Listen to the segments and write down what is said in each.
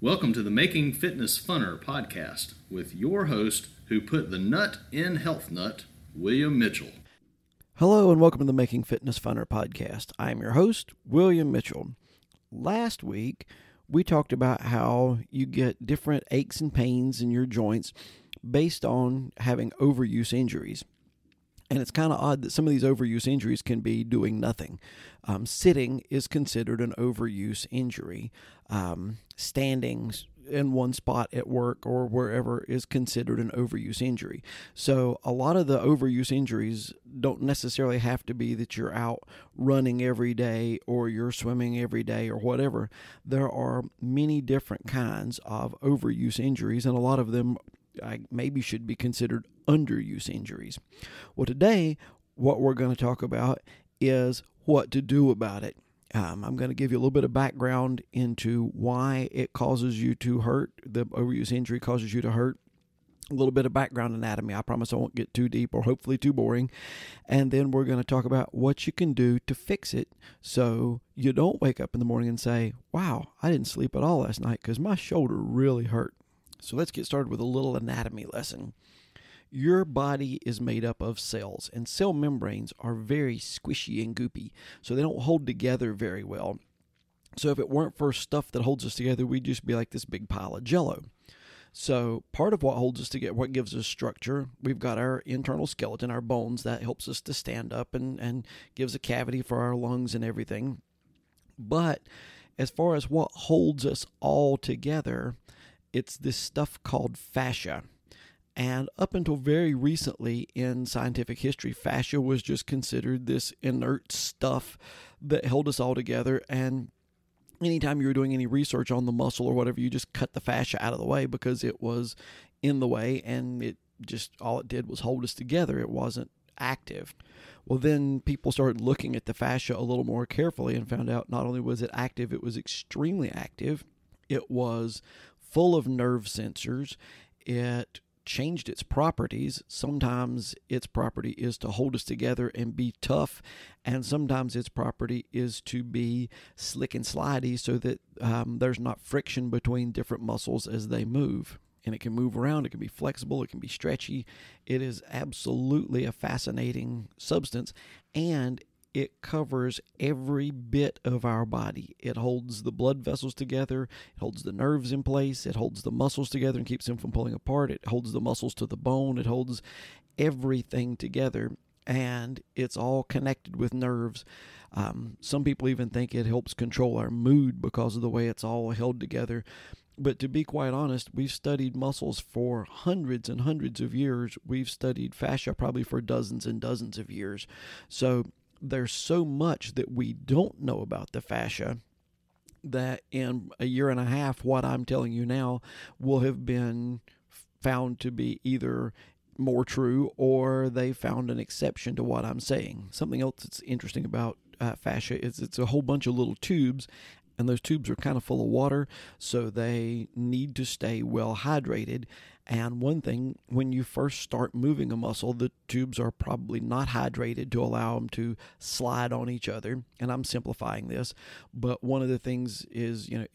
Welcome to the Making Fitness Funner podcast with your host who put the nut in Health Nut, William Mitchell. Hello and welcome to the Making Fitness Funner podcast. I'm your host, William Mitchell. Last week, we talked about how you get different aches and pains in your joints based on having overuse injuries. And it's kind of odd that some of these overuse injuries can be doing nothing. Sitting is considered an overuse injury. Standing in one spot at work or wherever is considered an overuse injury. So a lot of the overuse injuries don't necessarily have to be that you're out running every day or you're swimming every day or whatever. There are many different kinds of overuse injuries, and a lot of them maybe should be considered underuse injuries. Well, today, what we're going to talk about is what to do about it. I'm going to give you a little bit of background into why it causes you to hurt, the overuse injury causes you to hurt, a little bit of background anatomy. I promise I won't get too deep or hopefully too boring. And then we're going to talk about what you can do to fix it so you don't wake up in the morning and say, wow, I didn't sleep at all last night because my shoulder really hurt. So let's get started with a little anatomy lesson. Your body is made up of cells, and cell membranes are very squishy and goopy, so they don't hold together very well. So if it weren't for stuff that holds us together, we'd just be like this big pile of jello. So part of what holds us together, what gives us structure, we've got our internal skeleton, our bones, that helps us to stand up and gives a cavity for our lungs and everything. But as far as what holds us all together, it's this stuff called fascia. And up until very recently in scientific history, fascia was just considered this inert stuff that held us all together. And anytime you were doing any research on the muscle or whatever, you just cut the fascia out of the way because it was in the way and it just, all it did was hold us together. It wasn't active. Well, then people started looking at the fascia a little more carefully and found out not only was it active, it was extremely active. It was full of nerve sensors. It changed its properties. Sometimes its property is to hold us together and be tough, and sometimes its property is to be slick and slidey so that there's not friction between different muscles as they move. And it can move around, it can be flexible, it can be stretchy. It is absolutely a fascinating substance, and it covers every bit of our body. It holds the blood vessels together. It holds the nerves in place. It holds the muscles together and keeps them from pulling apart. It holds the muscles to the bone. It holds everything together, and it's all connected with nerves. Some people even think it helps control our mood because of the way it's all held together. But to be quite honest, we've studied muscles for hundreds and hundreds of years. We've studied fascia probably for dozens and dozens of years. So there's so much that we don't know about the fascia that in a year and a half, what I'm telling you now will have been found to be either more true or they found an exception to what I'm saying. Something else that's interesting about fascia is it's a whole bunch of little tubes, and those tubes are kind of full of water, so they need to stay well hydrated. And one thing, when you first start moving a muscle, the tubes are probably not hydrated to allow them to slide on each other. And I'm simplifying this, but one of the things is, you know,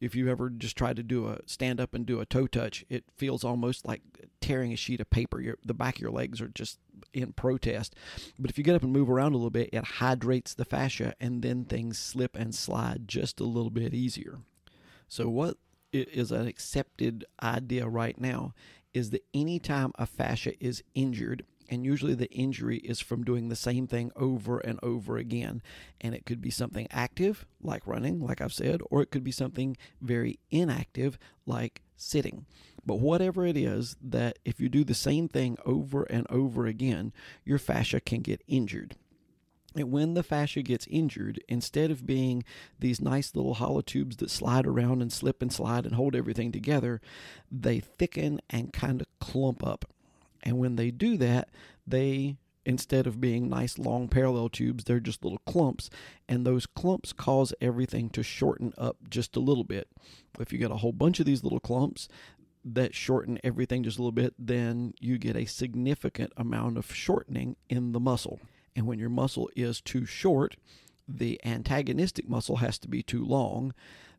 if you ever just try to do a stand up and do a toe touch, it feels almost like tearing a sheet of paper. The back of your legs are just in protest. But if you get up and move around a little bit, it hydrates the fascia, and then things slip and slide just a little bit easier. So what it is an accepted idea right now is that anytime a fascia is injured, and usually the injury is from doing the same thing over and over again, and it could be something active, like running, like I've said, or it could be something very inactive, like sitting. But whatever it is, that if you do the same thing over and over again, your fascia can get injured. And when the fascia gets injured, instead of being these nice little hollow tubes that slide around and slip and slide and hold everything together, they thicken and kind of clump up. And when they do that, they, instead of being nice long parallel tubes, they're just little clumps. And those clumps cause everything to shorten up just a little bit. If you get a whole bunch of these little clumps that shorten everything just a little bit, then you get a significant amount of shortening in the muscle. And when your muscle is too short, the antagonistic muscle has to be too long,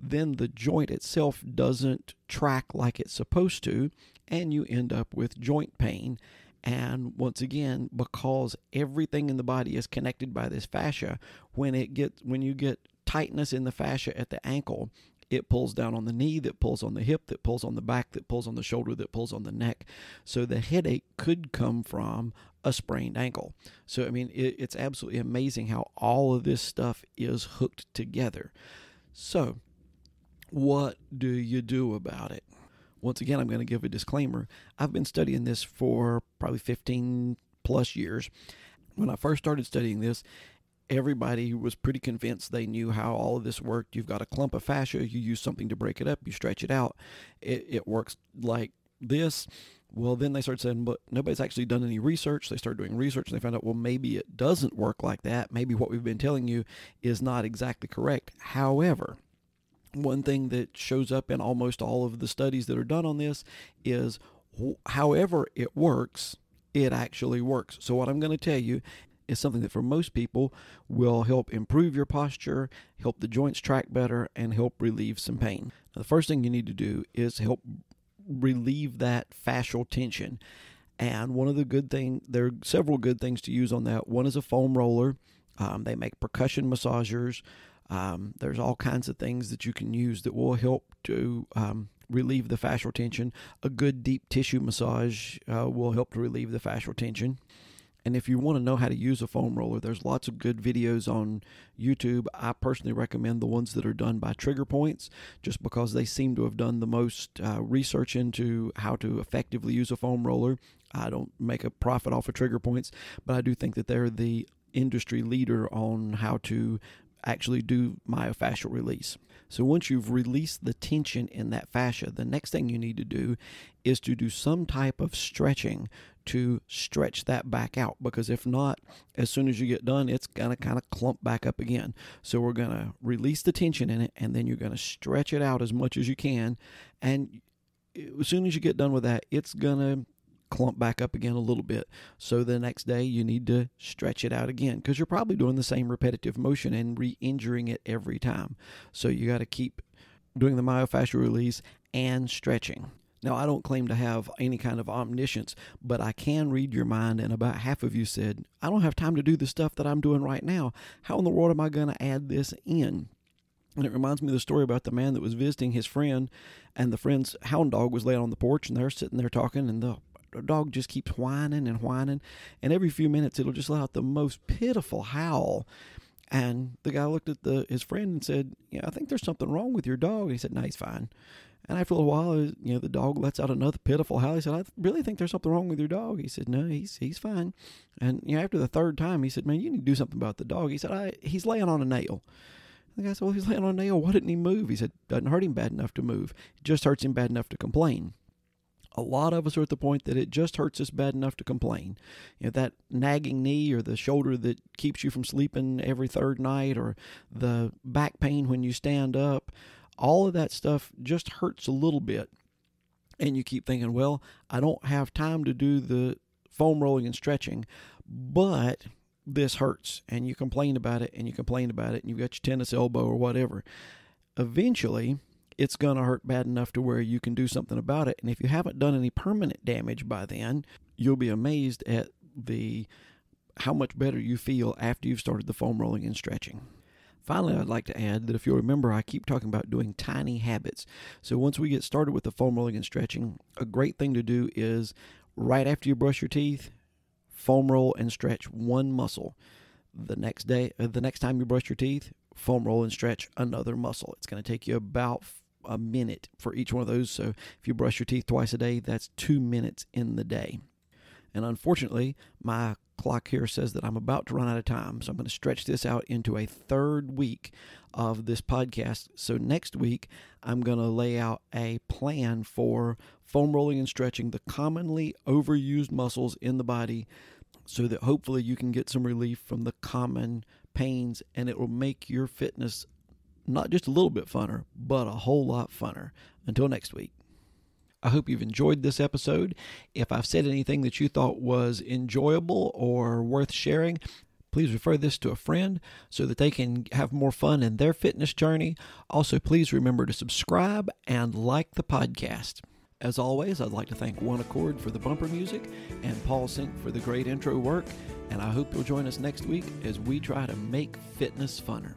then the joint itself doesn't track like it's supposed to, and you end up with joint pain. And once again, because everything in the body is connected by this fascia, when you get tightness in the fascia at the ankle, it pulls down on the knee, that pulls on the hip, that pulls on the back, that pulls on the shoulder, that pulls on the neck. So the headache could come from a sprained ankle. So, I mean, it's absolutely amazing how all of this stuff is hooked together. So what do you do about it? Once again, I'm going to give a disclaimer. I've been studying this for probably 15 plus years. When I first started studying this, everybody was pretty convinced they knew how all of this worked. You've got a clump of fascia. You use something to break it up. You stretch it out. It works like this. Well, then they started saying, but nobody's actually done any research. They started doing research, and they found out, well, maybe it doesn't work like that. Maybe what we've been telling you is not exactly correct. However, one thing that shows up in almost all of the studies that are done on this is however it works, it actually works. So what I'm going to tell you is something that for most people will help improve your posture, help the joints track better, and help relieve some pain. Now, the first thing you need to do is help relieve that fascial tension. And there are several good things to use on that. One is a foam roller. They make percussion massagers. There's all kinds of things that you can use that will help to relieve the fascial tension. A good deep tissue massage will help to relieve the fascial tension. And if you want to know how to use a foam roller, there's lots of good videos on YouTube. I personally recommend the ones that are done by Trigger Points, just because they seem to have done the most research into how to effectively use a foam roller. I don't make a profit off of Trigger Points, but I do think that they're the industry leader on how to actually do myofascial release. So once you've released the tension in that fascia, the next thing you need to do is to do some type of stretching to stretch that back out, because if not, as soon as you get done, it's going to kind of clump back up again. So we're going to release the tension in it, and then you're going to stretch it out as much as you can. And as soon as you get done with that, it's going to clump back up again a little bit. So the next day you need to stretch it out again, because you're probably doing the same repetitive motion and re-injuring it every time. So you got to keep doing the myofascial release and stretching. Now, I don't claim to have any kind of omniscience, but I can read your mind, and about half of you said, I don't have time to do the stuff that I'm doing right now. How in the world am I going to add this in? And it reminds me of the story about the man that was visiting his friend, and the friend's hound dog was laying on the porch, and they're sitting there talking, and the dog just keeps whining and whining, and every few minutes it'll just let out the most pitiful howl. And the guy looked at his friend and said, yeah, I think there's something wrong with your dog. And he said, no, he's fine. And after a little while, the dog lets out another pitiful howl. He said, I really think there's something wrong with your dog. He said, no, he's fine. And after the third time, he said, man, you need to do something about the dog. He said, he's laying on a nail. And the guy said, well, he's laying on a nail. Why didn't he move? He said, doesn't hurt him bad enough to move. It just hurts him bad enough to complain. A lot of us are at the point that it just hurts us bad enough to complain. That nagging knee, or the shoulder that keeps you from sleeping every third night, or the back pain when you stand up, all of that stuff just hurts a little bit. And you keep thinking, well, I don't have time to do the foam rolling and stretching, but this hurts. And you complain about it, and you complain about it, and you've got your tennis elbow or whatever. Eventually, it's going to hurt bad enough to where you can do something about it. And if you haven't done any permanent damage by then, you'll be amazed at how much better you feel after you've started the foam rolling and stretching. Finally, I'd like to add that if you'll remember, I keep talking about doing tiny habits. So once we get started with the foam rolling and stretching, a great thing to do is right after you brush your teeth, foam roll and stretch one muscle. The next time you brush your teeth, foam roll and stretch another muscle. It's going to take you about a minute for each one of those. So if you brush your teeth twice a day, that's 2 minutes in the day. And unfortunately, my clock here says that I'm about to run out of time. So I'm going to stretch this out into a third week of this podcast. So next week, I'm going to lay out a plan for foam rolling and stretching, the commonly overused muscles in the body, so that hopefully you can get some relief from the common pains, and it will make your fitness not just a little bit funner, but a whole lot funner. Until next week. I hope you've enjoyed this episode. If I've said anything that you thought was enjoyable or worth sharing, Please refer this to a friend so that they can have more fun in their fitness journey. Also, please remember to subscribe and like the podcast. As always, I'd like to thank One Accord for the bumper music and Paul Sink for the great intro work. And I hope you'll join us next week as we try to make fitness funner.